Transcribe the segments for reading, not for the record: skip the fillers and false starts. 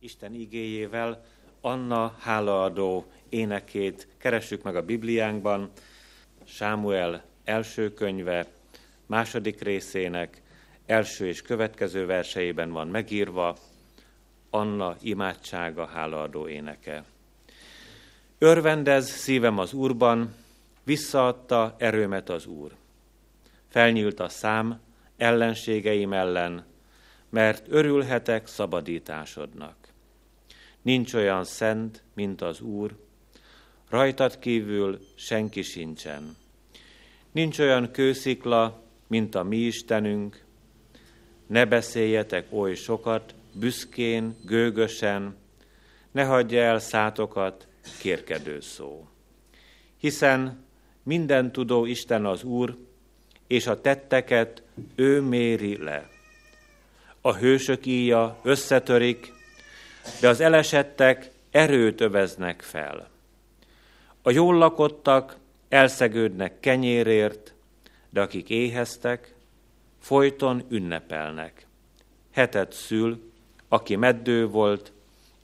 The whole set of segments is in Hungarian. Isten igéjével Anna hálaadó énekét keressük meg a Bibliánkban, Sámuel első könyve, második részének első és következő verseiben van megírva Anna imádsága hálaadó éneke. Örvendez szívem az Úrban, visszaadta erőmet az Úr. Felnyílt a szám ellenségeim ellen, mert örülhetek szabadításodnak. Nincs olyan szent, mint az Úr, rajtad kívül senki sincsen. Nincs olyan kőszikla, mint a mi Istenünk. Ne beszéljetek oly sokat, büszkén, gőgösen, ne hagyja el szátokat kérkedő szó. Hiszen minden tudó Isten az Úr, és a tetteket ő méri le. A hősök íja összetörik, de az elesettek erőt öveznek fel. A jól lakottak elszegődnek kenyérért, de akik éheztek, folyton ünnepelnek. Hetet szül, aki meddő volt,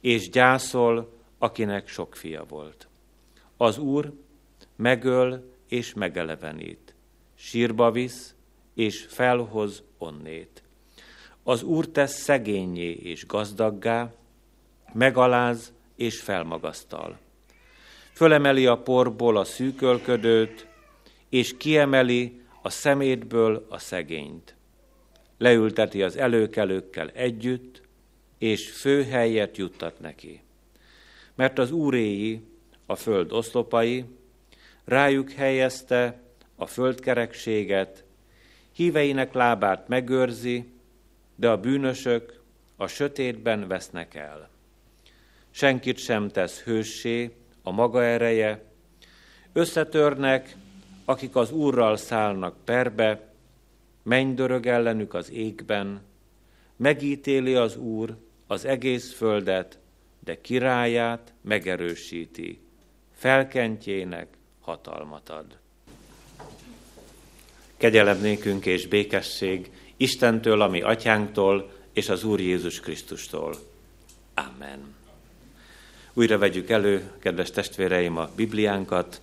és gyászol, akinek sok fia volt. Az Úr megöl és megelevenít, sírba visz és felhoz onnét. Az Úr tesz szegényé és gazdaggá, megaláz és felmagasztal. Fölemeli a porból a szűkölködőt, és kiemeli a szemétből a szegényt. Leülteti az előkelőkkel együtt, és főhelyet juttat neki. Mert az úréi, a föld oszlopai, rájuk helyezte a földkerekséget, híveinek lábát megőrzi, de a bűnösök a sötétben vesznek el. Senkit sem tesz hőssé a maga ereje, összetörnek, akik az Úrral szállnak perbe, mennydörög ellenük az égben, megítéli az Úr az egész földet, de királyát megerősíti, felkentjének hatalmat ad. Kegyelem nékünk és békesség Istentől, a mi atyánktól, és az Úr Jézus Krisztustól. Amen. Újra vegyük elő, kedves testvéreim, a Bibliánkat,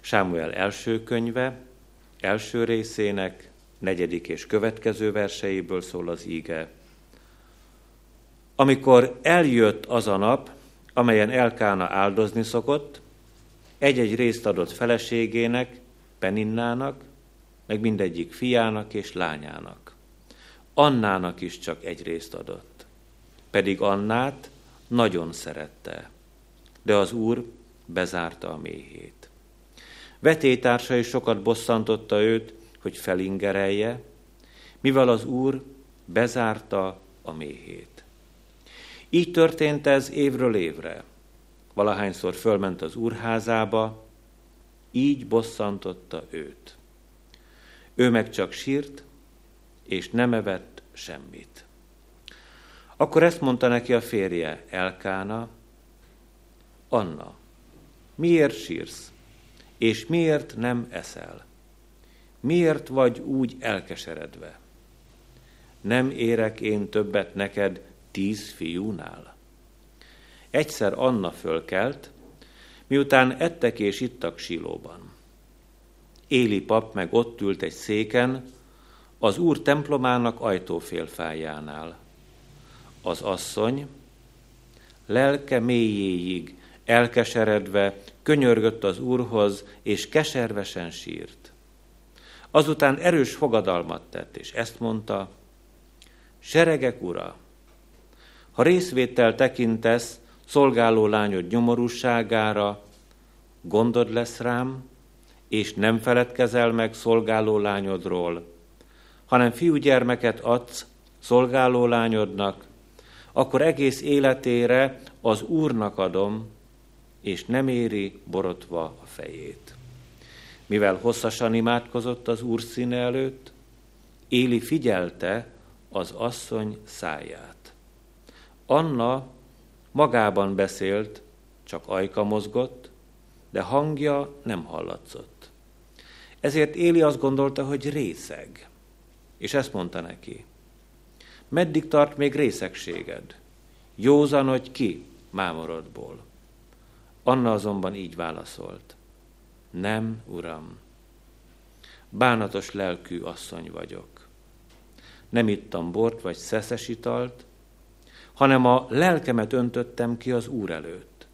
Sámuel első könyve, első részének, negyedik és következő verseiből szól az íge. Amikor eljött az a nap, amelyen Elkána áldozni szokott, egy-egy részt adott feleségének, Peninnának, meg mindegyik fiának és lányának. Annának is csak egy részt adott, pedig Annát nagyon szerette, de az Úr bezárta a méhét. Vetélytársai sokat bosszantotta őt, hogy felingerelje, mivel az Úr bezárta a méhét. Így történt ez évről évre. Valahányszor fölment az úrházába, így bosszantotta őt. Ő meg csak sírt, és nem evett semmit. Akkor ezt mondta neki a férje, Elkána: Anna, miért sírsz, és miért nem eszel? Miért vagy úgy elkeseredve? Nem érek én többet neked 10 fiúnál? Egyszer Anna fölkelt, miután ettek és ittak Silóban. Éli pap meg ott ült egy széken, az Úr templomának ajtófélfájánál. Az asszony lelke mélyéig elkeseredve könyörgött az Úrhoz, és keservesen sírt. Azután erős fogadalmat tett, és ezt mondta: Seregek ura, ha részvéttel tekintesz szolgáló lányod nyomorúságára, gondod lesz rám, és nem feledkezel meg szolgáló lányodról, hanem fiúgyermeket adsz szolgáló lányodnak, akkor egész életére az Úrnak adom, és nem éri borotva a fejét. Mivel hosszasan imádkozott az Úr színe előtt, Éli figyelte az asszony száját. Anna magában beszélt, csak ajka mozgott, de hangja nem hallatszott. Ezért Éli azt gondolta, hogy részeg, és ezt mondta neki: Meddig tart még részegséged? józanodj ki mámorodból. Anna azonban így válaszolt. Nem, uram. Bánatos lelkű asszony vagyok. Nem ittam bort vagy szeszes italt, hanem a lelkemet öntöttem ki az Úr előtt.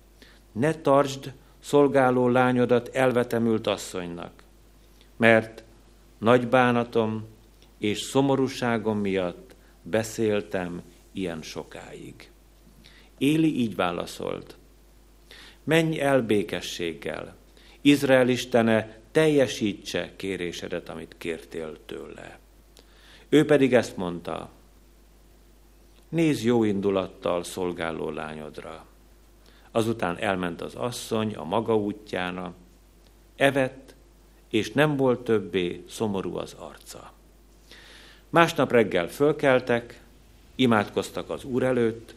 Ne tartsd szolgáló lányodat elvetemült asszonynak, mert nagy bánatom és szomorúságom miatt beszéltem ilyen sokáig. Éli így válaszolt. Menj el békességgel, Izrael istene teljesítse kérésedet, amit kértél tőle. Ő pedig ezt mondta, nézz jó indulattal szolgáló lányodra. Azután elment az asszony a maga útjára, evett, és nem volt többé szomorú az arca. Másnap reggel fölkeltek, imádkoztak az Úr előtt,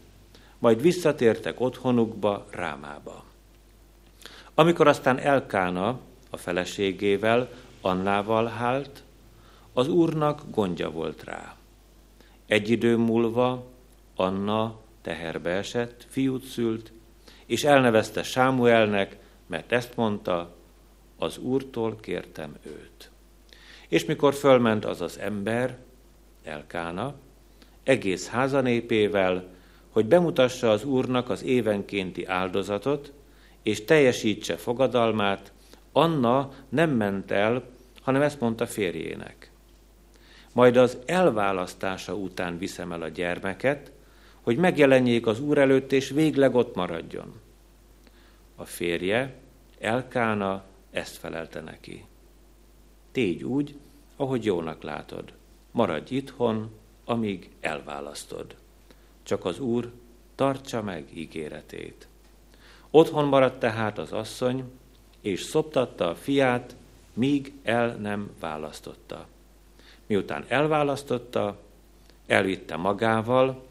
majd visszatértek otthonukba, Rámába. Amikor aztán Elkána a feleségével, Annával hált, az Úrnak gondja volt rá. Egy idő múlva Anna teherbe esett, fiút szült, és elnevezte Sámuelnek, mert ezt mondta, az Úrtól kértem őt. És mikor fölment az az ember, Elkána, egész házanépével, hogy bemutassa az Úrnak az évenkénti áldozatot, és teljesítse fogadalmát, Anna nem ment el, hanem ezt mondta férjének. Majd az elválasztása után viszem el a gyermeket, hogy megjelenjék az Úr előtt, és végleg ott maradjon. A férje, Elkána, ezt felelte neki. Tégy úgy, ahogy jónak látod. Maradj itthon, amíg elválasztod. Csak az Úr tartsa meg ígéretét. Otthon maradt tehát az asszony, és szoptatta a fiát, míg el nem választotta. Miután elválasztotta, elvitte magával,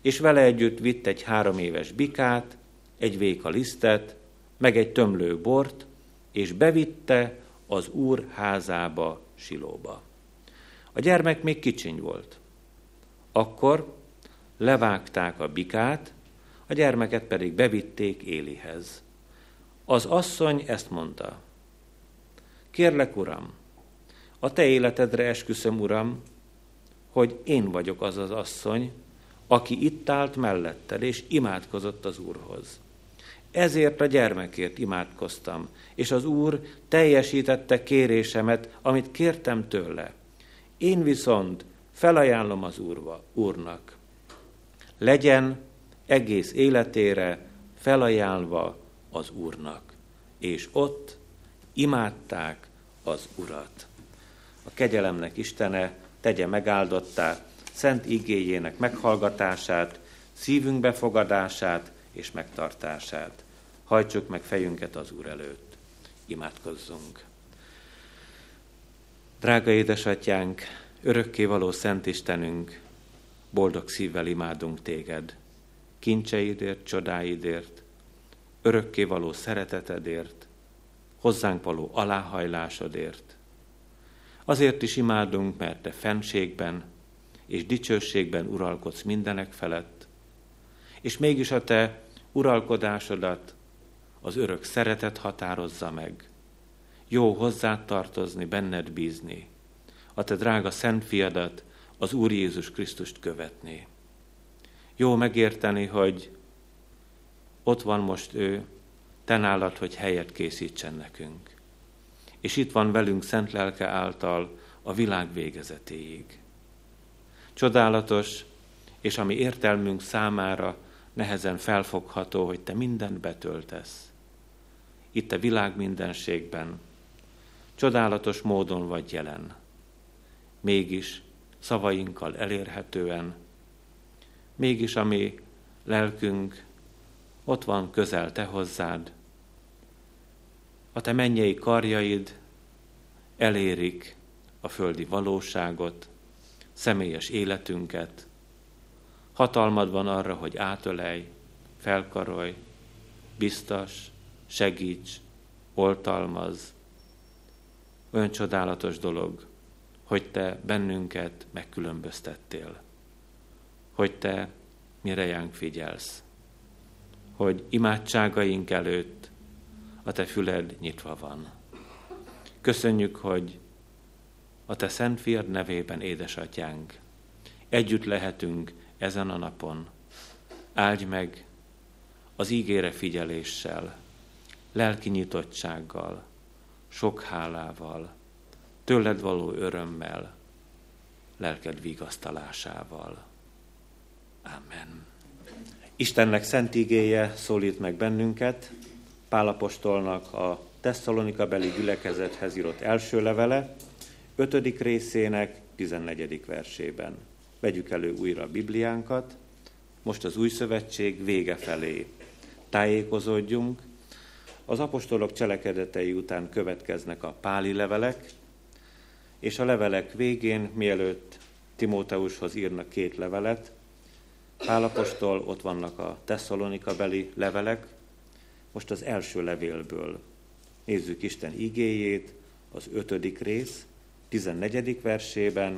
és vele együtt vitt egy 3 éves bikát, egy véka lisztet, meg egy tömlő bort, és bevitte az Úr házába, Silóba. A gyermek még kicsiny volt. Akkor levágták a bikát, a gyermeket pedig bevitték Élihez. Az asszony ezt mondta, kérlek, uram, a te életedre esküszöm, uram, hogy én vagyok az az asszony, aki itt állt melletted, és imádkozott az Úrhoz. Ezért a gyermekért imádkoztam, és az Úr teljesítette kérésemet, amit kértem tőle. Én viszont felajánlom az Úrnak. Legyen egész életére felajánlva az Úrnak. És ott imádták az Urat. A kegyelemnek Istene tegye megáldottá szent igéjének meghallgatását, szívünk befogadását és megtartását. Hajtsuk meg fejünket az Úr előtt. Imádkozzunk. Drága édesatyánk, örökkévaló szent Istenünk, boldog szívvel imádunk téged. Kincseidért, csodáidért, örökkévaló szeretetedért, hozzánk való aláhajlásodért. Azért is imádunk, mert te fennségben és dicsőségben uralkodsz mindenek felett, és mégis a te uralkodásodat az örök szeretet határozza meg. Jó hozzád tartozni, benned bízni, a te drága szent fiadat, az Úr Jézus Krisztust követni. Jó megérteni, hogy ott van most ő, te nálad, hogy helyet készítsen nekünk. És itt van velünk szent lelke által a világ végezetéig. Csodálatos, és ami értelmünk számára nehezen felfogható, hogy te mindent betöltesz. Itt a világ mindenségben csodálatos módon vagy jelen. Mégis szavainkkal elérhetően, mégis a mi lelkünk ott van közel te hozzád. A te mennyei karjaid elérik a földi valóságot, személyes életünket. Hatalmad van arra, hogy átölelj, felkarolj, biztas, segíts, oltalmaz. Olyan csodálatos dolog, hogy te bennünket megkülönböztettél, hogy te mire ránk figyelsz, hogy imádságaink előtt a te füled nyitva van. Köszönjük, hogy a te szent fiad nevében, édesatyánk, együtt lehetünk ezen a napon. Áldj meg az ígére figyeléssel, lelki nyitottsággal, sok hálával, tőled való örömmel, lelked vigasztalásával. Amen. Istennek szent igéje szólít meg bennünket, Pál apostolnak a Tesszalonika-beli gyülekezethez írott első levele, 5. részének 14. versében. Vegyük elő újra a Bibliánkat, most az új szövetség vége felé tájékozódjunk. Az apostolok cselekedetei után következnek a páli levelek, és a levelek végén, mielőtt Timóteushoz írnak 2 levelet, Pál apostol, ott vannak a Tesszalonika-beli levelek, most az első levélből. Nézzük Isten igéjét, az 5. rész, 14. versében.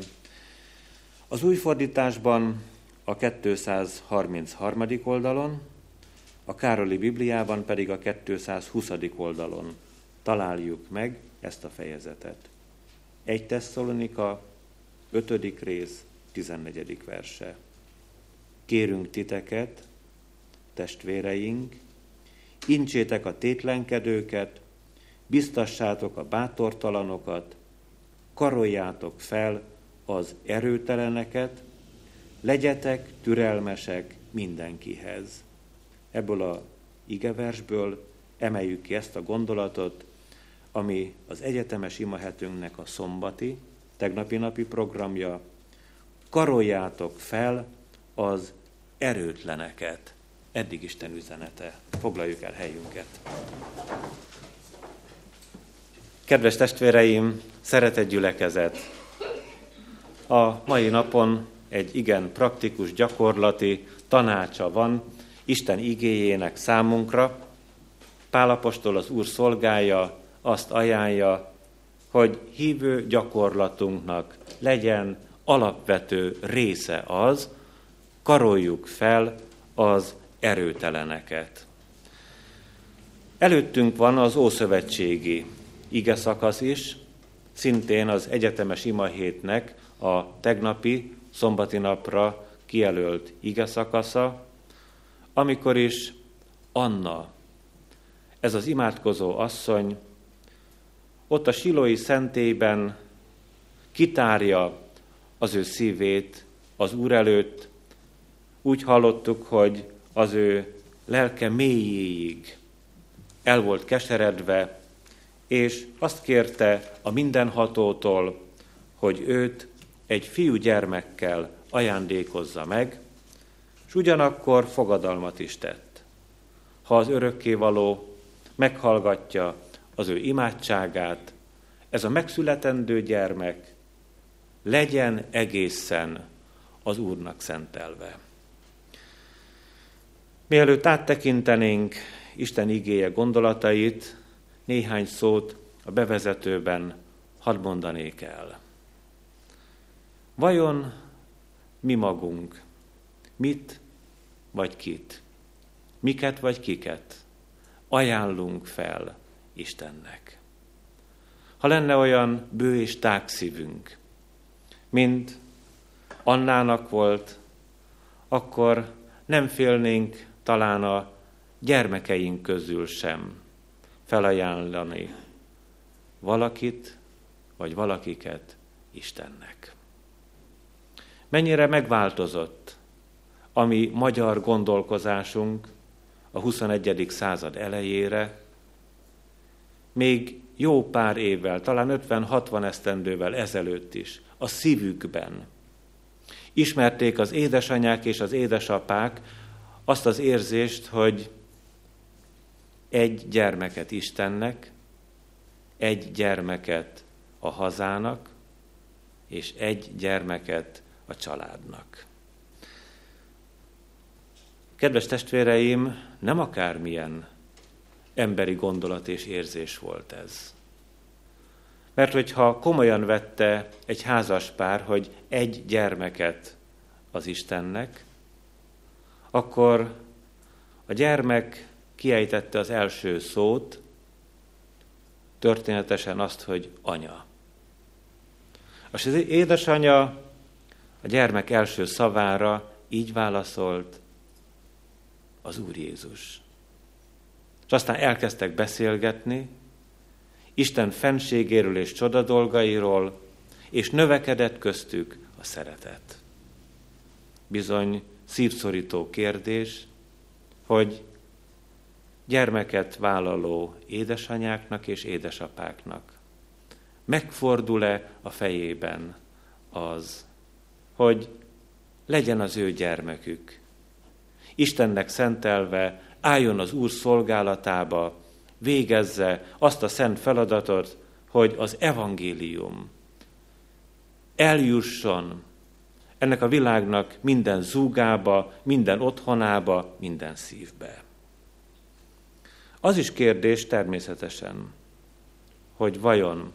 Az új fordításban a 233. oldalon, a Károli Bibliában pedig a 220. oldalon találjuk meg ezt a fejezetet. 1. Tesszalonika, 5. rész, 14. verse. Kérünk titeket, testvéreink, intsétek a tétlenkedőket, biztassátok a bátortalanokat, karoljátok fel az erőteleneket, legyetek türelmesek mindenkihez. Ebből a igeversből emeljük ki ezt a gondolatot, ami az egyetemes imahetünknek a szombati, tegnapi napi programja. Karoljátok fel az erőtleneket. Eddig Isten üzenete. Foglaljuk el helyünket. Kedves testvéreim, szeretett gyülekezet! A mai napon egy igen praktikus, gyakorlati tanácsa van Isten igéjének számunkra. Pál apostol, az Úr szolgája azt ajánlja, hogy hívő gyakorlatunknak legyen alapvető része az, karoljuk fel az erőteleneket. Előttünk van az ószövetségi ige szakasz is, szintén az egyetemes imahétnek a tegnapi szombati napra kijelölt ige szakasza, amikor is Anna, ez az imádkozó asszony, ott a silói szentélyben kitárja az ő szívét az Úr előtt. Úgy hallottuk, hogy az ő lelke mélyéig el volt keseredve, és azt kérte a mindenhatótól, hogy őt egy fiúgyermekkel ajándékozza meg, és ugyanakkor fogadalmat is tett. Ha az örökkévaló meghallgatja az ő imádságát, ez a megszületendő gyermek legyen egészen az Úrnak szentelve. Mielőtt áttekintenénk Isten igéje gondolatait, néhány szót a bevezetőben hadd mondanék el. Vajon mi magunk mit vagy kit, miket vagy kiket ajánlunk fel Istennek? Ha lenne olyan bő és tág szívünk, mint Annának volt, akkor nem félnénk talán a gyermekeink közül sem felajánlani valakit vagy valakiket Istennek. Mennyire megváltozott a mi magyar gondolkozásunk a 21. század elejére, még jó pár évvel, talán 50-60 esztendővel ezelőtt is, a szívükben ismerték az édesanyák és az édesapák azt az érzést, hogy egy gyermeket Istennek, egy gyermeket a hazának, és egy gyermeket a családnak. Kedves testvéreim, nem akármilyen emberi gondolat és érzés volt ez. Mert hogyha komolyan vette egy házaspár, hogy egy gyermeket az Istennek, akkor a gyermek kiejtette az első szót, történetesen azt, hogy anya. És az édesanyja a gyermek első szavára így válaszolt, az Úr Jézus. És aztán elkezdtek beszélgetni Isten fennségéről és csodadolgairól, és növekedett köztük a szeretet. Bizony szívszorító kérdés, hogy gyermeket vállaló édesanyáknak és édesapáknak megfordul-e a fejében az, hogy legyen az ő gyermekük, Istennek szentelve álljon az Úr szolgálatába, végezze azt a szent feladatot, hogy az evangélium eljusson ennek a világnak minden zúgába, minden otthonába, minden szívbe. Az is kérdés természetesen, hogy vajon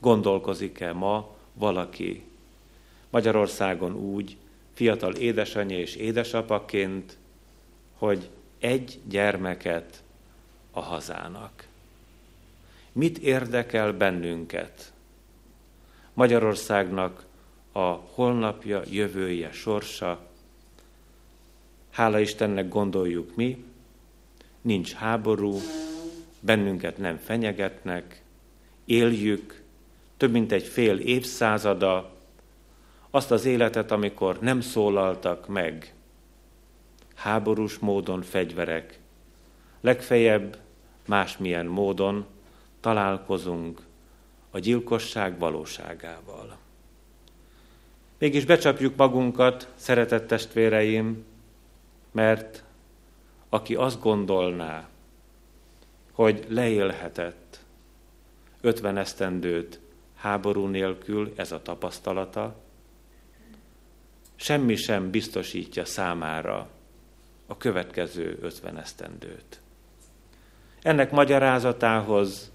gondolkozik-e ma valaki Magyarországon úgy, fiatal édesanyja és édesapaként, hogy egy gyermeket a hazának. Mit érdekel bennünket? Magyarországnak a holnapja, jövője, sorsa, hála Istennek gondoljuk mi, nincs háború, bennünket nem fenyegetnek, éljük több mint egy fél évszázada azt az életet, amikor nem szólaltak meg háborús módon fegyverek. Legfeljebb másmilyen módon találkozunk a gyilkosság valóságával. Mégis becsapjuk magunkat, szeretett testvéreim, mert aki azt gondolná, hogy leélhetett 50 esztendőt háború nélkül, ez a tapasztalata, semmi sem biztosítja számára a következő 50 esztendőt. Ennek magyarázatához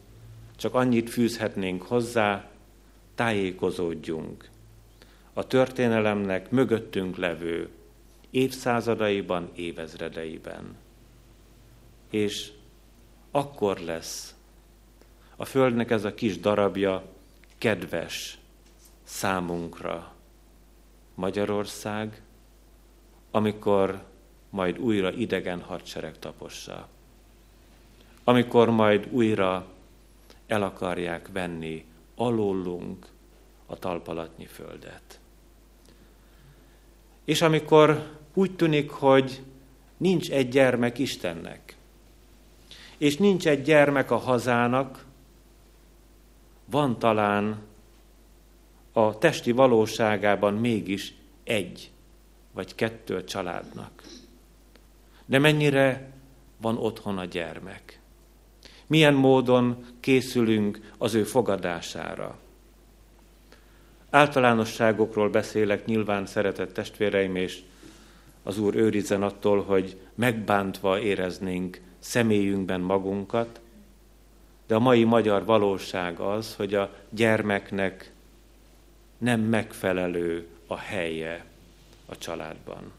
csak annyit fűzhetnénk hozzá, tájékozódjunk a történelemnek mögöttünk levő évszázadaiban, évezredeiben. És akkor lesz a Földnek ez a kis darabja kedves számunkra, Magyarország, amikor majd újra idegen hadsereg tapossa. Amikor majd újra el akarják venni alólunk a talpalatnyi földet. És amikor úgy tűnik, hogy nincs egy gyermek Istennek, és nincs egy gyermek a hazának, van talán a testi valóságában mégis egy vagy kettő a családnak. De mennyire van otthon a gyermek? Milyen módon készülünk az ő fogadására? Általánosságokról beszélek nyilván, szeretett testvéreim, és az Úr őrizzen attól, hogy megbántva éreznénk személyünkben magunkat, de a mai magyar valóság az, hogy a gyermeknek nem megfelelő a helye a családban.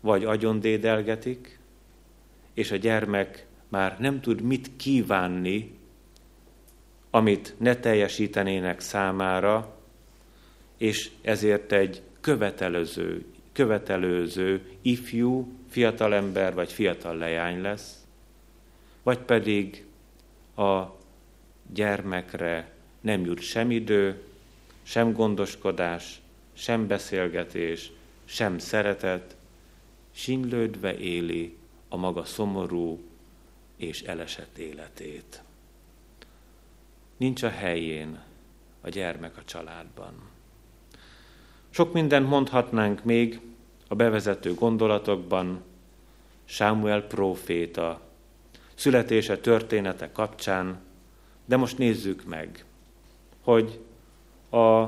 Vagy agyondédelgetik, és a gyermek már nem tud mit kívánni, amit ne teljesítenének számára, és ezért egy követelőző ifjú, fiatalember vagy fiatal leány lesz, vagy pedig a gyermekre nem jut sem idő, sem gondoskodás, sem beszélgetés, sem szeretet, sínylődve éli a maga szomorú és elesett életét. Nincs a helyén a gyermek a családban. Sok mindent mondhatnánk még a bevezető gondolatokban Sámuel próféta születése története kapcsán, de most nézzük meg, hogy a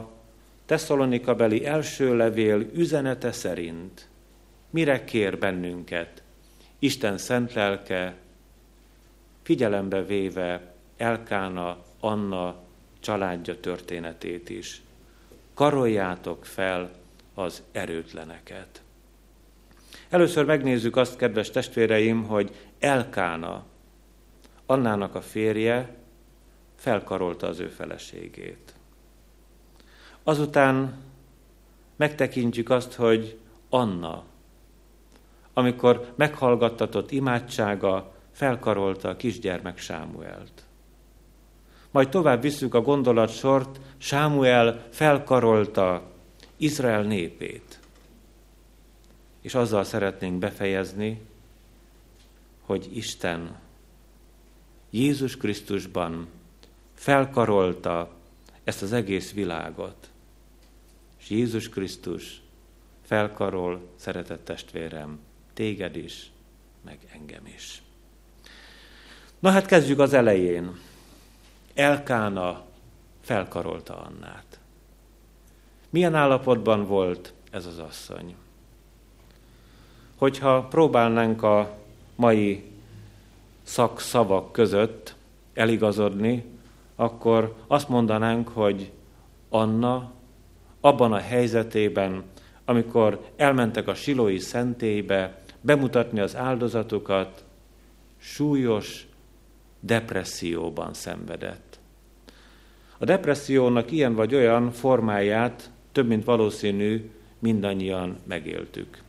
tesszalonikabeli első levél üzenete szerint mire kér bennünket Isten szent lelke, figyelembe véve Elkána, Anna családja történetét is. Karoljátok fel az erőtleneket. Először megnézzük azt, kedves testvéreim, hogy Elkána, Annának a férje, felkarolta az ő feleségét. Azután megtekintjük azt, hogy Anna, amikor meghallgattatott imádsága, felkarolta a kisgyermek Sámuelt. Majd tovább visszük a gondolatsort, Sámuel felkarolta Izrael népét. És azzal szeretnénk befejezni, hogy Isten Jézus Krisztusban felkarolta ezt az egész világot. És Jézus Krisztus felkarol, szeretett testvérem, téged is, meg engem is. Na hát kezdjük az elején. Elkána felkarolta Annát. Milyen állapotban volt ez az asszony? Hogyha próbálnánk a mai szakszavak között eligazodni, akkor azt mondanánk, hogy Anna abban a helyzetében, amikor elmentek a silói szentélybe bemutatni az áldozatukat, súlyos depresszióban szenvedett. A depressziónak ilyen vagy olyan formáját több mint valószínű mindannyian megéltük.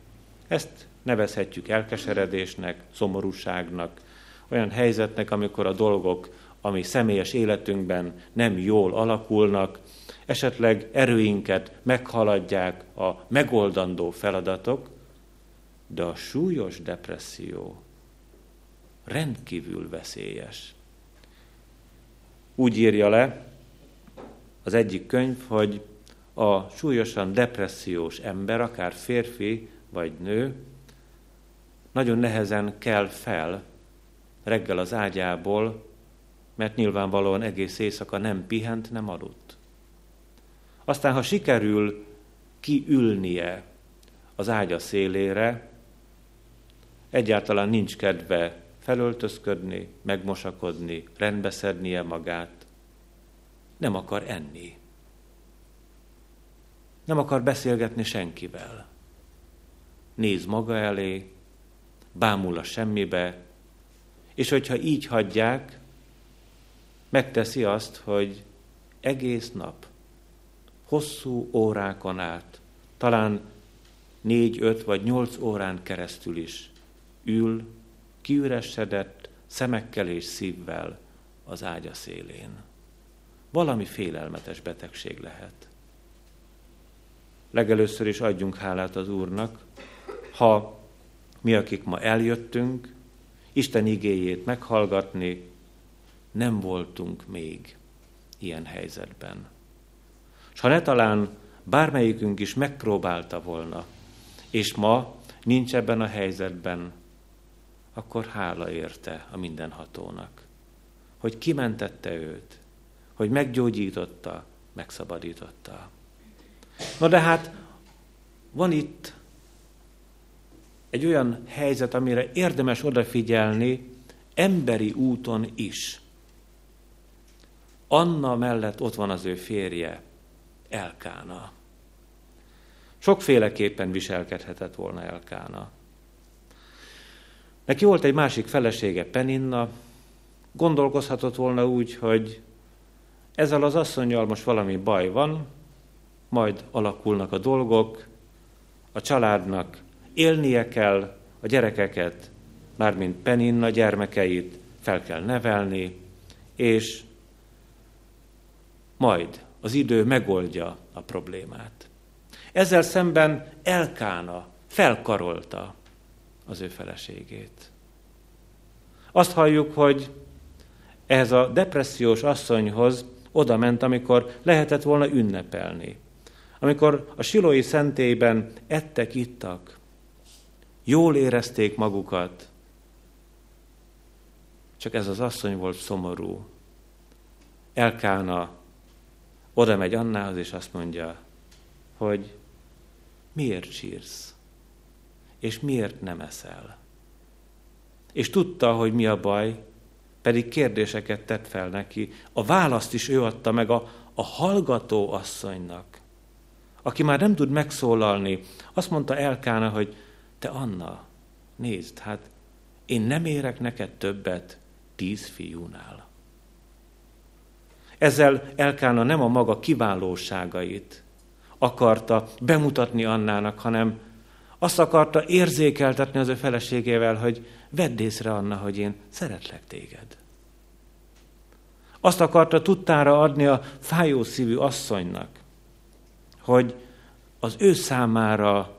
Ezt nevezhetjük elkeseredésnek, szomorúságnak, olyan helyzetnek, amikor a dolgok, ami személyes életünkben nem jól alakulnak, esetleg erőinket meghaladják a megoldandó feladatok, de a súlyos depresszió rendkívül veszélyes. Úgy írja le az egyik könyv, hogy a súlyosan depressziós ember, akár férfi vagy nő, nagyon nehezen kel fel reggel az ágyából, mert nyilvánvalóan egész éjszaka nem pihent, nem aludt. Aztán, ha sikerül kiülnie az ágya szélére, egyáltalán nincs kedve felöltözködni, megmosakodni, rendbeszednie magát. Nem akar enni. Nem akar beszélgetni senkivel. Néz maga elé, bámul a semmibe, és hogyha így hagyják, megteszi azt, hogy egész nap, hosszú órákon át, talán 4, 5 vagy 8 órán keresztül is ül, kiüresedett szemekkel és szívvel az ágya szélén. Valami félelmetes betegség lehet. Legelőször is adjunk hálát az Úrnak, ha mi, akik ma eljöttünk, Isten igéjét meghallgatni, nem voltunk még ilyen helyzetben. S ha ne talán bármelyikünk is megpróbálta volna, és ma nincs ebben a helyzetben, akkor hála érte a mindenhatónak, hogy kimentette őt, hogy meggyógyította, megszabadította. Na de hát van itt egy olyan helyzet, amire érdemes odafigyelni emberi úton is. Anna mellett ott van az ő férje, Elkána. Sokféleképpen viselkedhetett volna Elkána. Neki volt egy másik felesége, Peninna, gondolkozhatott volna úgy, hogy ezzel az asszonnyal most valami baj van, majd alakulnak a dolgok, a családnak élnie kell, a gyerekeket, mármint Peninna gyermekeit fel kell nevelni, és majd az idő megoldja a problémát. Ezzel szemben Elkána felkarolta az ő feleségét. Azt halljuk, hogy ehhez a depressziós asszonyhoz oda ment, amikor lehetett volna ünnepelni. Amikor a silói szentélyben ettek, ittak, jól érezték magukat, csak ez az asszony volt szomorú. Elkána oda megy Annához, és azt mondja, hogy miért sírsz? És miért nem eszel? És tudta, hogy mi a baj, pedig kérdéseket tett fel neki. A választ is ő adta meg a hallgató asszonynak, aki már nem tud megszólalni. Azt mondta Elkána, hogy te Anna, nézd, hát én nem érek neked többet 10 fiúnál. Ezzel Elkána nem a maga kiválóságait akarta bemutatni Annának, hanem azt akarta érzékeltetni az ő feleségével, hogy vedd észre, Anna, hogy én szeretlek téged. Azt akarta tudtára adni a fájó szívű asszonynak, hogy az ő számára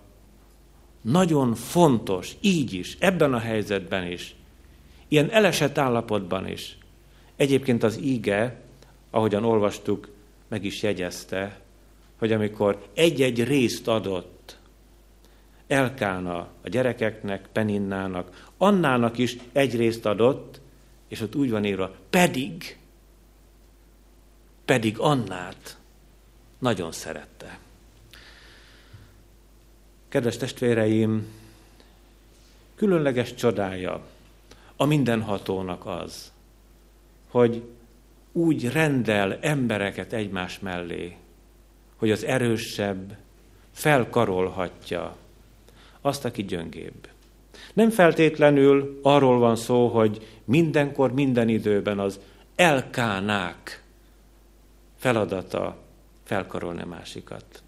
nagyon fontos, így is, ebben a helyzetben is, ilyen elesett állapotban is. Egyébként az íge, ahogyan olvastuk, meg is jegyezte, hogy amikor egy-egy részt adott Elkána a gyerekeknek, Peninnának, Annának is egy részt adott, és ott úgy van írva, pedig Annát nagyon szerette. Kedves testvéreim, különleges csodája a mindenhatónak az, hogy úgy rendel embereket egymás mellé, hogy az erősebb felkarolhatja azt, aki gyöngébb. Nem feltétlenül arról van szó, hogy mindenkor, minden időben az Elkánák feladata felkarolni másikat.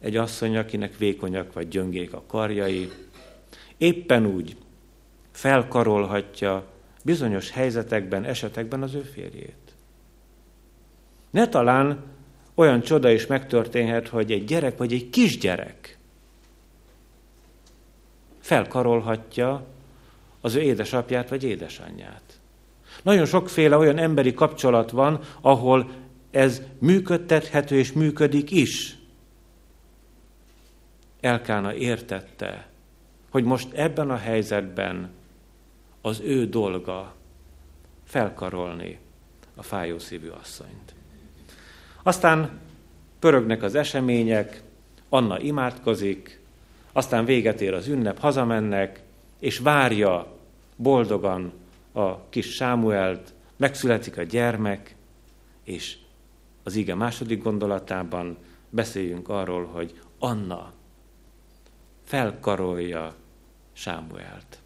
Egy asszony, akinek vékonyak vagy gyöngék a karjai, éppen úgy felkarolhatja bizonyos helyzetekben, esetekben az ő férjét. Ne talán olyan csoda is megtörténhet, hogy egy gyerek vagy egy kisgyerek felkarolhatja az ő édesapját vagy édesanyját. Nagyon sokféle olyan emberi kapcsolat van, ahol ez működtethető és működik is. Elkána értette, hogy most ebben a helyzetben az ő dolga felkarolni a fájó szívű asszonyt. Aztán pörögnek az események, Anna imádkozik, aztán véget ér az ünnep, hazamennek, és várja boldogan a kis Sámuelt, megszületik a gyermek, és az ige második gondolatában beszéljünk arról, hogy Anna felkarolja Sámuelt.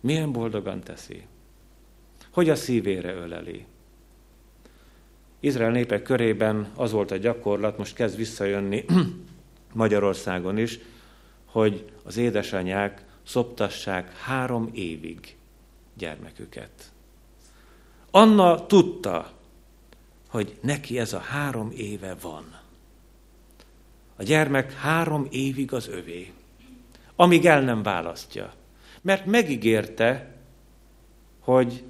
Milyen boldogan teszi, hogy a szívére öleli. Izrael népek körében az volt a gyakorlat, most kezd visszajönni Magyarországon is, hogy az édesanyák szoptassák 3 évig gyermeküket. Anna tudta, hogy neki ez a 3 éve van. A gyermek 3 évig az övé, amíg el nem választja. Mert megígérte, hogy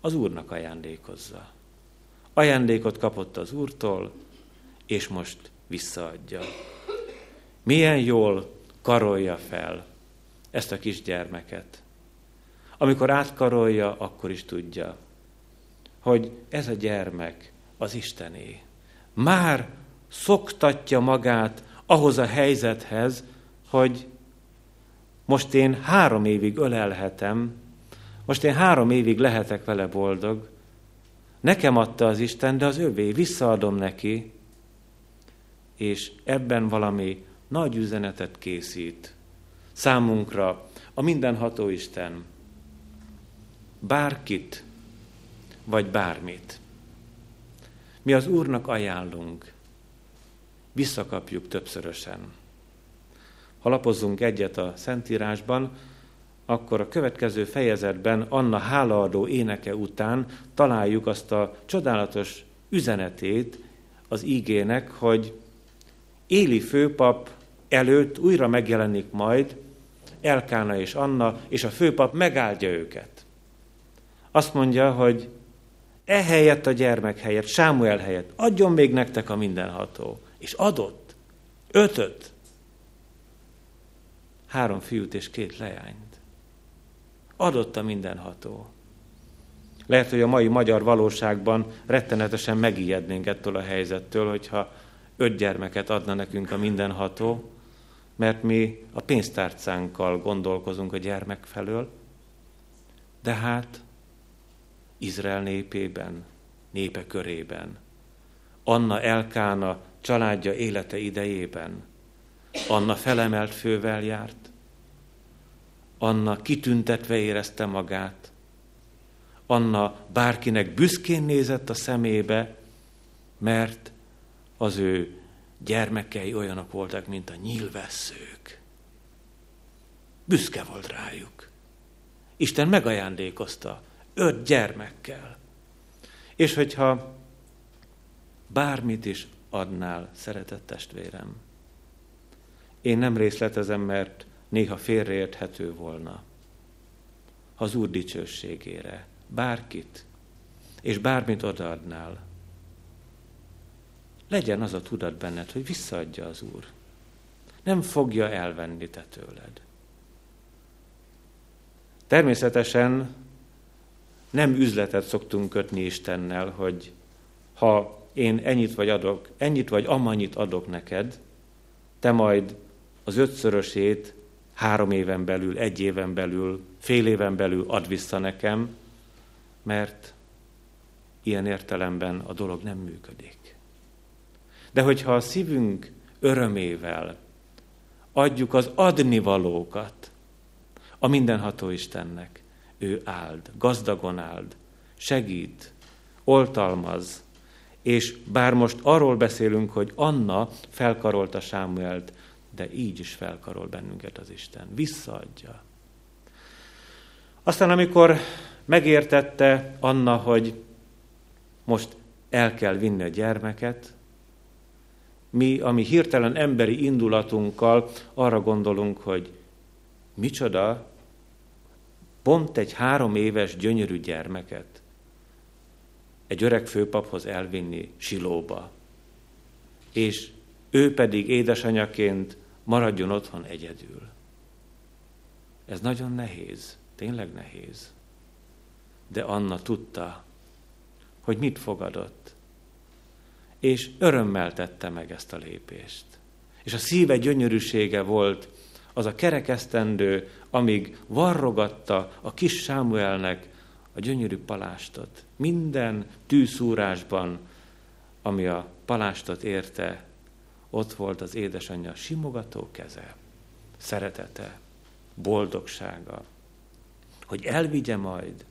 az Úrnak ajándékozza. Ajándékot kapott az Úrtól, és most visszaadja. Milyen jól karolja fel ezt a kisgyermeket. Amikor átkarolja, akkor is tudja, hogy ez a gyermek az Istené. Már szoktatja magát ahhoz a helyzethez, hogy most én 3 évig ölelhetem, most én 3 évig lehetek vele boldog. Nekem adta az Isten, de az övé, visszaadom neki, és ebben valami nagy üzenetet készít számunkra a mindenható Isten. Bárkit, vagy bármit. Mi az Úrnak ajánlunk, visszakapjuk többszörösen. Ha lapozzunk egyet a Szentírásban, akkor a következő fejezetben Anna hálaadó éneke után találjuk azt a csodálatos üzenetét az ígének, hogy Éli főpap előtt újra megjelenik majd Elkána és Anna, és a főpap megáldja őket. Azt mondja, hogy ehelyett a gyermek helyett, Sámuel helyett, adjon még nektek a mindenható. És adott 5-öt. 3 fiút és 2 leányt. Adott a mindenható. Lehet, hogy a mai magyar valóságban rettenetesen megijednénk ettől a helyzettől, hogyha 5 gyermeket adna nekünk a mindenható, mert mi a pénztárcánkkal gondolkozunk a gyermek felől, de hát Izrael népében, népe körében, Anna Elkána családja élete idejében Anna felemelt fővel járt, Anna kitüntetve érezte magát, Anna bárkinek büszkén nézett a szemébe, mert az ő gyermekei olyanok voltak, mint a nyílvesszők. Büszke volt rájuk. Isten megajándékozta 5 gyermekkel. És hogyha bármit is adnál, szeretett testvérem, én nem részletezem, mert néha félreérthető volna, az Úr dicsőségére bárkit és bármit odaadnál, legyen az a tudat benned, hogy visszaadja az Úr. Nem fogja elvenni te tőled. Természetesen nem üzletet szoktunk kötni Istennel, hogy ha én ennyit vagy amannyit adok neked, te majd az 5-szörösét 3 éven belül, 1 éven belül, fél éven belül add vissza nekem, mert ilyen értelemben a dolog nem működik. De hogyha a szívünk örömével adjuk az adnivalókat a mindenható Istennek, ő áld, gazdagon áld, segít, oltalmaz, és bár most arról beszélünk, hogy Anna felkarolta Sámuelt, de így is felkarol bennünket az Isten, visszaadja. Aztán amikor megértette Anna, hogy most el kell vinni a gyermeket, mi, ami hirtelen emberi indulatunkkal arra gondolunk, hogy micsoda, pont egy 3 éves gyönyörű gyermeket egy öreg főpaphoz elvinni Silóba, és ő pedig édesanyaként maradjon otthon egyedül. Ez nagyon nehéz, tényleg nehéz. De Anna tudta, hogy mit fogadott, és örömmel tette meg ezt a lépést. És a szíve gyönyörűsége volt az a kerekesztendő, amíg varrogatta a kis Sámuelnek a gyönyörű palástot. Minden tűszúrásban, ami a palástot érte, ott volt az édesanyja simogató keze, szeretete, boldogsága, hogy elvigye majd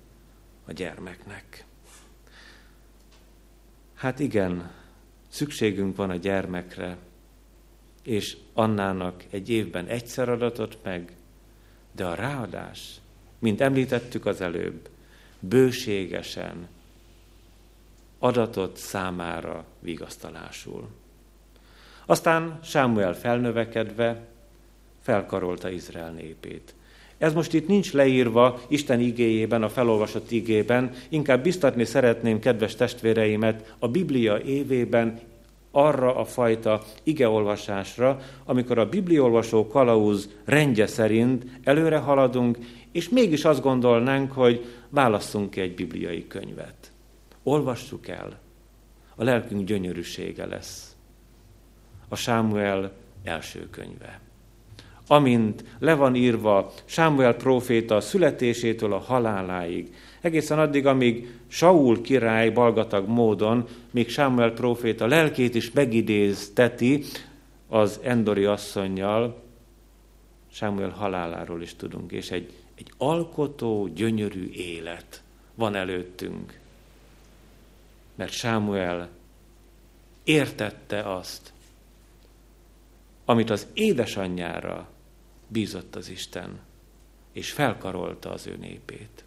a gyermeknek. Hát igen, szükségünk van a gyermekre, és Annának egy évben egyszer adatott meg, de a ráadás, mint említettük az előbb, bőségesen adatott számára vigasztalásul. Aztán Sámuel felnövekedve felkarolta Izrael népét. Ez most itt nincs leírva Isten igéjében, a felolvasott igében, inkább biztatni szeretném kedves testvéreimet a Biblia évében arra a fajta igeolvasásra, amikor a bibliolvasó kalauz rendje szerint előre haladunk, és mégis azt gondolnánk, hogy válasszunk ki egy bibliai könyvet. Olvassuk el, a lelkünk gyönyörűsége lesz. A Sámuel első könyve. Amint le van írva Sámuel próféta születésétől a haláláig, egészen addig, amíg Saul király balgatag módon, még Sámuel próféta lelkét is megidézteti az endori asszonnyal, Sámuel haláláról is tudunk, és egy alkotó, gyönyörű élet van előttünk. Mert Sámuel értette azt, amit az édesanyjára bízott az Isten, és felkarolta az ő népét.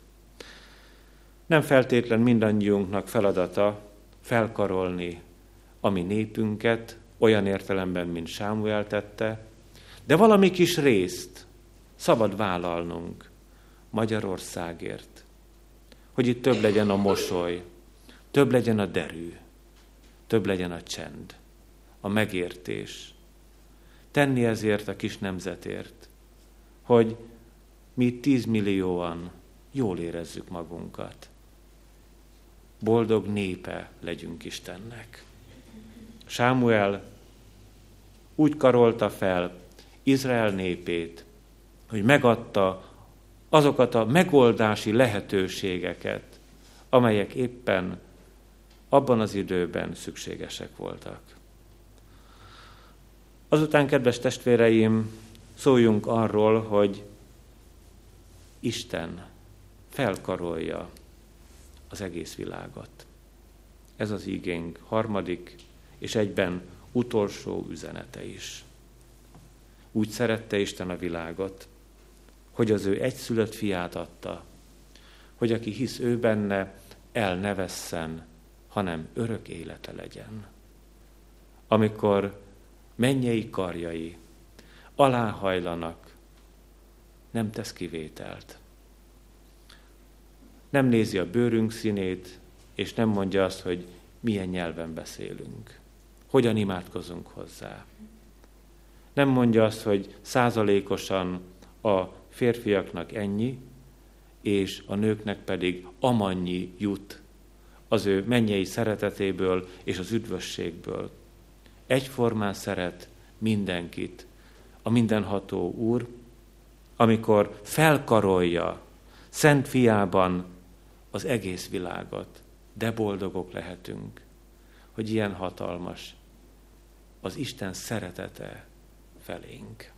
Nem feltétlen mindannyiunknak feladata felkarolni a mi népünket, olyan értelemben, mint Sámuel tette, de valami kis részt szabad vállalnunk Magyarországért, hogy itt több legyen a mosoly, több legyen a derű, több legyen a csend, a megértés. Tenni ezért a kis nemzetért, hogy mi 10 millióan jól érezzük magunkat. Boldog népe legyünk Istennek. Sámuel úgy karolta fel Izrael népét, hogy megadta azokat a megoldási lehetőségeket, amelyek éppen abban az időben szükségesek voltak. Azután, kedves testvéreim, szóljunk arról, hogy Isten felkarolja az egész világot. Ez az igénk harmadik és egyben utolsó üzenete is. Úgy szerette Isten a világot, hogy az ő egyszülött fiát adta, hogy aki hisz ő benne, el ne vesszen, hanem örök élete legyen. Amikor mennyei karjai aláhajlanak, nem tesz kivételt. Nem nézi a bőrünk színét, és nem mondja azt, hogy milyen nyelven beszélünk, hogyan imádkozunk hozzá. Nem mondja azt, hogy 100%-osan a férfiaknak ennyi, és a nőknek pedig amannyi jut az ő mennyei szeretetéből és az üdvösségből. Egyformán szeret mindenkit a mindenható Úr, amikor felkarolja szent fiában az egész világot. De boldogok lehetünk, hogy ilyen hatalmas az Isten szeretete felénk.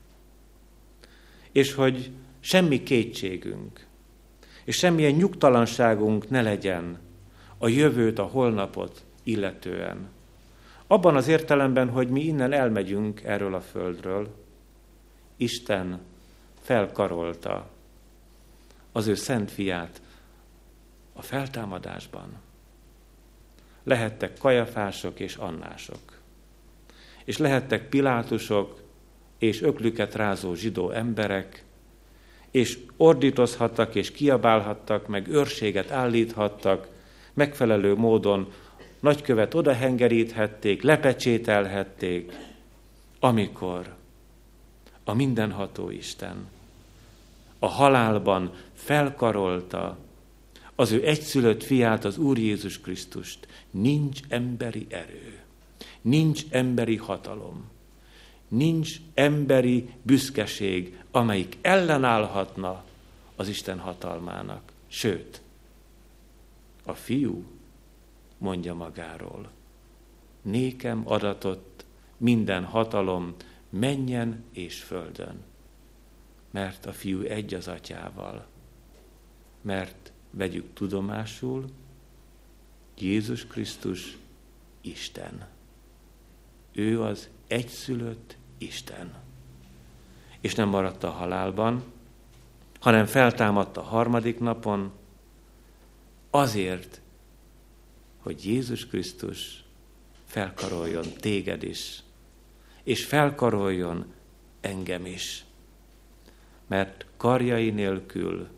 És hogy semmi kétségünk, és semmilyen nyugtalanságunk ne legyen a jövőt, a holnapot illetően. Abban az értelemben, hogy mi innen elmegyünk erről a földről, Isten felkarolta az ő szent fiát a feltámadásban. Lehettek Kajafások és Annások, és lehettek Pilátusok és öklüket rázó zsidó emberek, és ordítozhattak és kiabálhattak, meg őrséget állíthattak, megfelelő módon nagykövet odahengeríthették, lepecsételhették, amikor a mindenható Isten a halálban felkarolta az ő egyszülött fiát, az Úr Jézus Krisztust. Nincs emberi erő, nincs emberi hatalom, nincs emberi büszkeség, amelyik ellenállhatna az Isten hatalmának. Sőt, a fiú mondja magáról: nékem adatott minden hatalom mennyen és földön, mert a fiú egy az atyával, mert vegyük tudomásul, Jézus Krisztus Isten. Ő az egyszülött Isten. És nem maradt a halálban, hanem feltámadt a harmadik napon, azért, hogy Jézus Krisztus felkaroljon téged is, és felkaroljon engem is. Mert karjai nélkül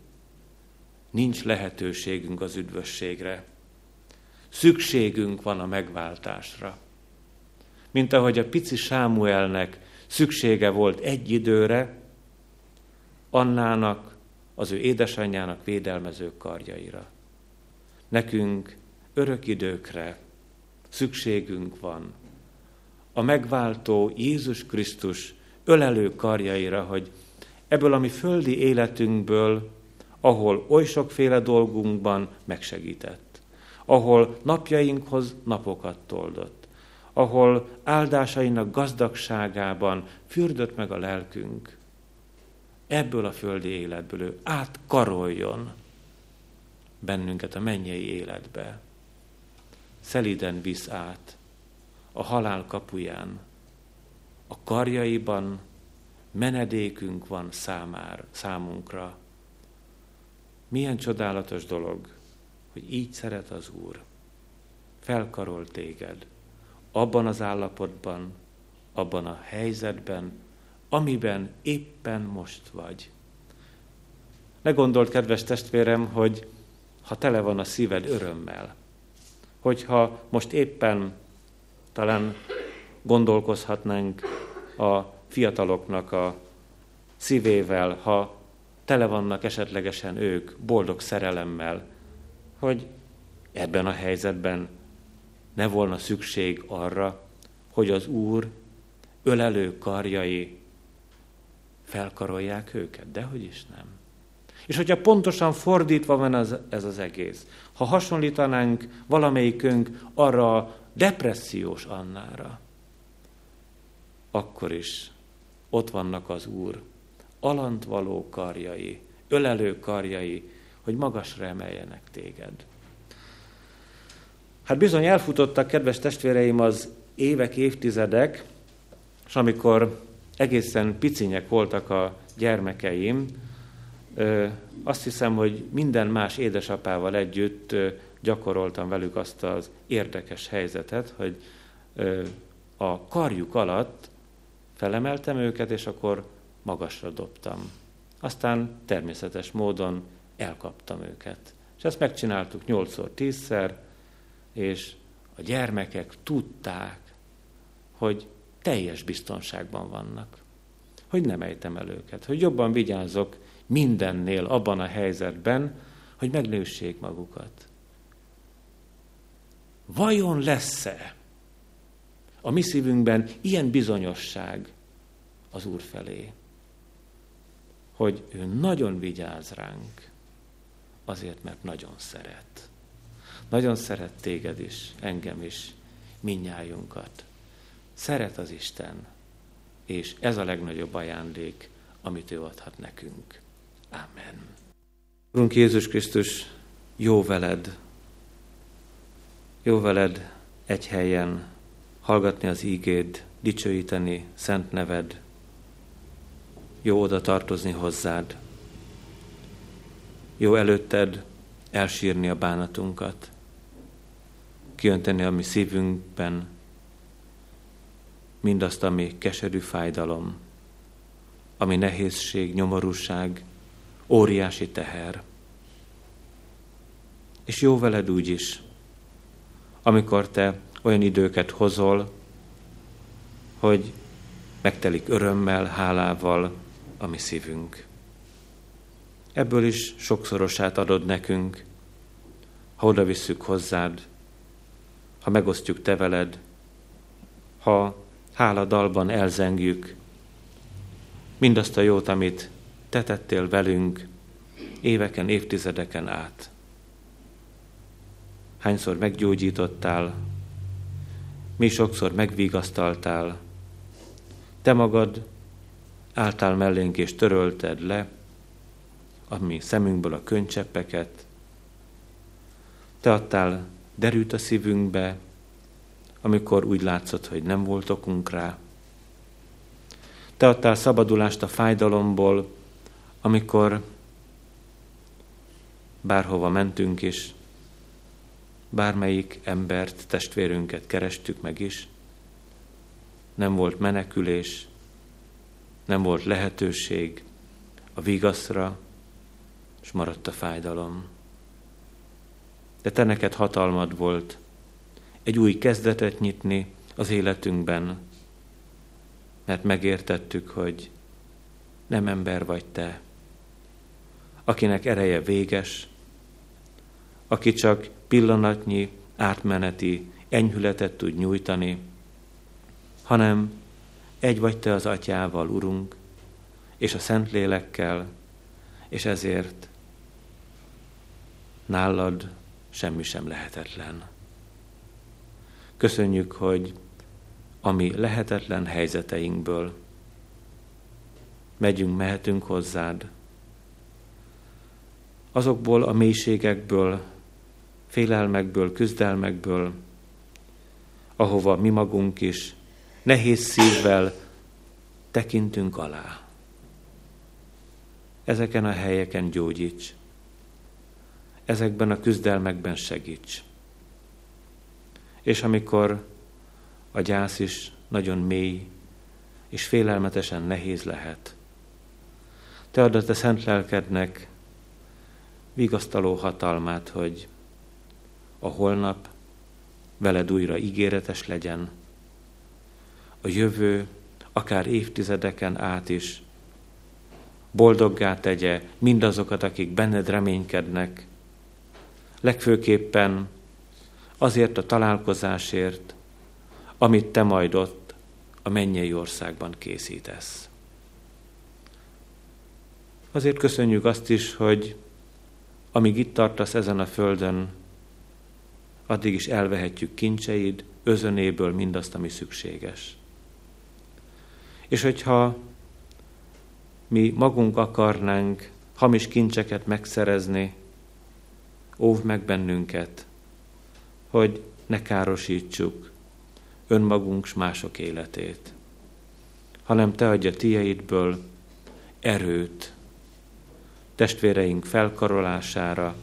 nincs lehetőségünk az üdvösségre. Szükségünk van a megváltásra. Mint ahogy a pici Sámuelnek szüksége volt egy időre, Annának, az ő édesanyjának védelmező karjaira. Nekünk örök időkre szükségünk van a megváltó Jézus Krisztus ölelő karjaira, hogy ebből a mi földi életünkből, ahol oly sokféle dolgunkban megsegített, ahol napjainkhoz napokat toldott, ahol áldásainak gazdagságában fürdött meg a lelkünk, ebből a földi életből ő átkaroljon bennünket a mennyei életbe. Szeliden visz át a halál kapuján, a karjaiban menedékünk van számunkra. Milyen csodálatos dolog, hogy így szeret az Úr. Felkarol téged abban az állapotban, abban a helyzetben, amiben éppen most vagy. Ne gondold, kedves testvérem, hogy ha tele van a szíved örömmel, hogyha most éppen talán gondolkozhatnánk a fiataloknak a szívével, ha tele vannak esetlegesen ők boldog szerelemmel, hogy ebben a helyzetben ne volna szükség arra, hogy az Úr ölelő karjai felkarolják őket. Dehogy is nem. És hogyha pontosan fordítva van ez az egész, ha hasonlítanánk valamelyikünk arra a depressziós Annára, akkor is ott vannak az Úr alantvaló karjai, ölelő karjai, hogy magasra emeljenek téged. Hát bizony elfutottak, kedves testvéreim, az évek, évtizedek, és amikor egészen picinyek voltak a gyermekeim, azt hiszem, hogy minden más édesapával együtt gyakoroltam velük azt az érdekes helyzetet, hogy a karjuk alatt felemeltem őket, és akkor magasra dobtam. Aztán természetes módon elkaptam őket. És ezt megcsináltuk 8-10-szer, és a gyermekek tudták, hogy teljes biztonságban vannak. Hogy nem ejtem el őket, hogy jobban vigyázok mindennél abban a helyzetben, hogy megnőssék magukat. Vajon lesz-e a mi szívünkben ilyen bizonyosság az Úr felé, hogy ő nagyon vigyáz ránk, azért, mert nagyon szeret. Nagyon szeret téged is, engem is, mindnyájunkat. Szeret az Isten, és ez a legnagyobb ajándék, amit ő adhat nekünk. Amen. Urunk Jézus Krisztus, jó veled! Jó veled egy helyen hallgatni az ígéd, dicsőíteni szent neved, jó oda tartozni hozzád, jó előtted elsírni a bánatunkat, kiönteni a mi szívünkben mindazt, ami keserű fájdalom, ami nehézség, nyomorúság, óriási teher. És jó veled úgy is, amikor te olyan időket hozol, hogy megtelik örömmel, hálával a mi szívünk. Ebből is sokszorosát adod nekünk, ha oda visszük hozzád, ha megosztjuk te veled, ha háladalban elzengjük mindazt a jót, amit te tettél velünk éveken, évtizedeken át. Hányszor meggyógyítottál, mi sokszor megvigasztaltál, te magad álltál mellénk és törölted le a mi szemünkből a könycseppeket, te adtál derűt a szívünkbe, amikor úgy látszott, hogy nem volt okunk rá. Te adtál szabadulást a fájdalomból, amikor bárhova mentünk is, bármelyik embert, testvérünket kerestük meg is, nem volt menekülés, nem volt lehetőség a vigaszra, és maradt a fájdalom. De te neked hatalmad volt egy új kezdetet nyitni az életünkben, mert megértettük, hogy nem ember vagy te, akinek ereje véges, aki csak pillanatnyi, átmeneti enyhületet tud nyújtani, hanem egy vagy te az Atyával, Urunk, és a Szentlélekkel, és ezért nálad semmi sem lehetetlen. Köszönjük, hogy a mi lehetetlen helyzeteinkből megyünk, mehetünk hozzád. Azokból a mélységekből, félelmekből, küzdelmekből, ahova mi magunk is nehéz szívvel tekintünk alá. Ezeken a helyeken gyógyíts, ezekben a küzdelmekben segíts. És amikor a gyász is nagyon mély, és félelmetesen nehéz lehet, te add a te szent lelkednek vigasztaló hatalmát, hogy a holnap veled újra ígéretes legyen, a jövő akár évtizedeken át is boldoggá tegye mindazokat, akik benned reménykednek, legfőképpen azért a találkozásért, amit te majd ott a mennyei országban készítesz. Azért köszönjük azt is, hogy amíg itt tartasz ezen a földön, addig is elvehetjük kincseid, özönéből mindazt, ami szükséges. És hogyha mi magunk akarnánk hamis kincseket megszerezni, óv meg bennünket, hogy ne károsítsuk önmagunk s mások életét, hanem te adj a tieidből erőt testvéreink felkarolására,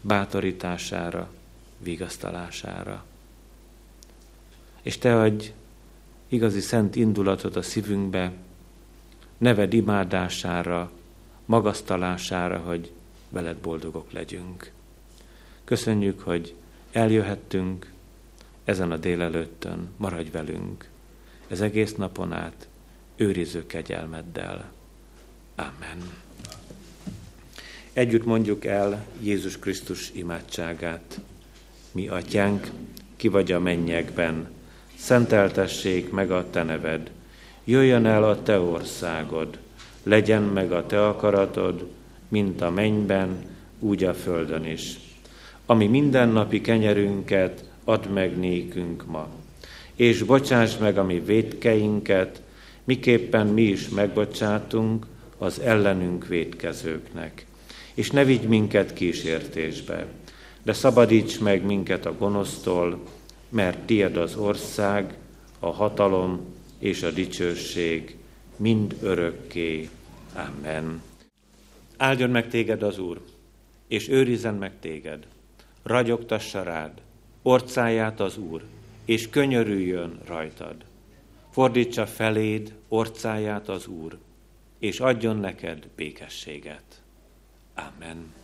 bátorítására, vigasztalására. És te adj igazi szent indulatot a szívünkbe, neved imádására, magasztalására, hogy veled boldogok legyünk. Köszönjük, hogy eljöhettünk ezen a délelőttön, maradj velünk, ez egész napon át őriző kegyelmeddel. Amen. Együtt mondjuk el Jézus Krisztus imádságát. Mi atyánk, ki vagy a mennyekben, szenteltessék meg a te neved, jöjjön el a te országod, legyen meg a te akaratod, mint a mennyben, úgy a földön is. Ami mindennapi kenyerünket add meg nékünk ma, és bocsáss meg a mi vétkeinket, miképpen mi is megbocsátunk az ellenünk vétkezőknek. És ne vigy minket kísértésbe, de szabadíts meg minket a gonosztól, mert tiéd az ország, a hatalom és a dicsőség mind örökké. Amen. Áldjon meg téged az Úr, és őrizzen meg téged. Ragyogtassa rád orcáját az Úr, és könyörüljön rajtad. Fordítsa feléd orcáját az Úr, és adjon neked békességet. Amen.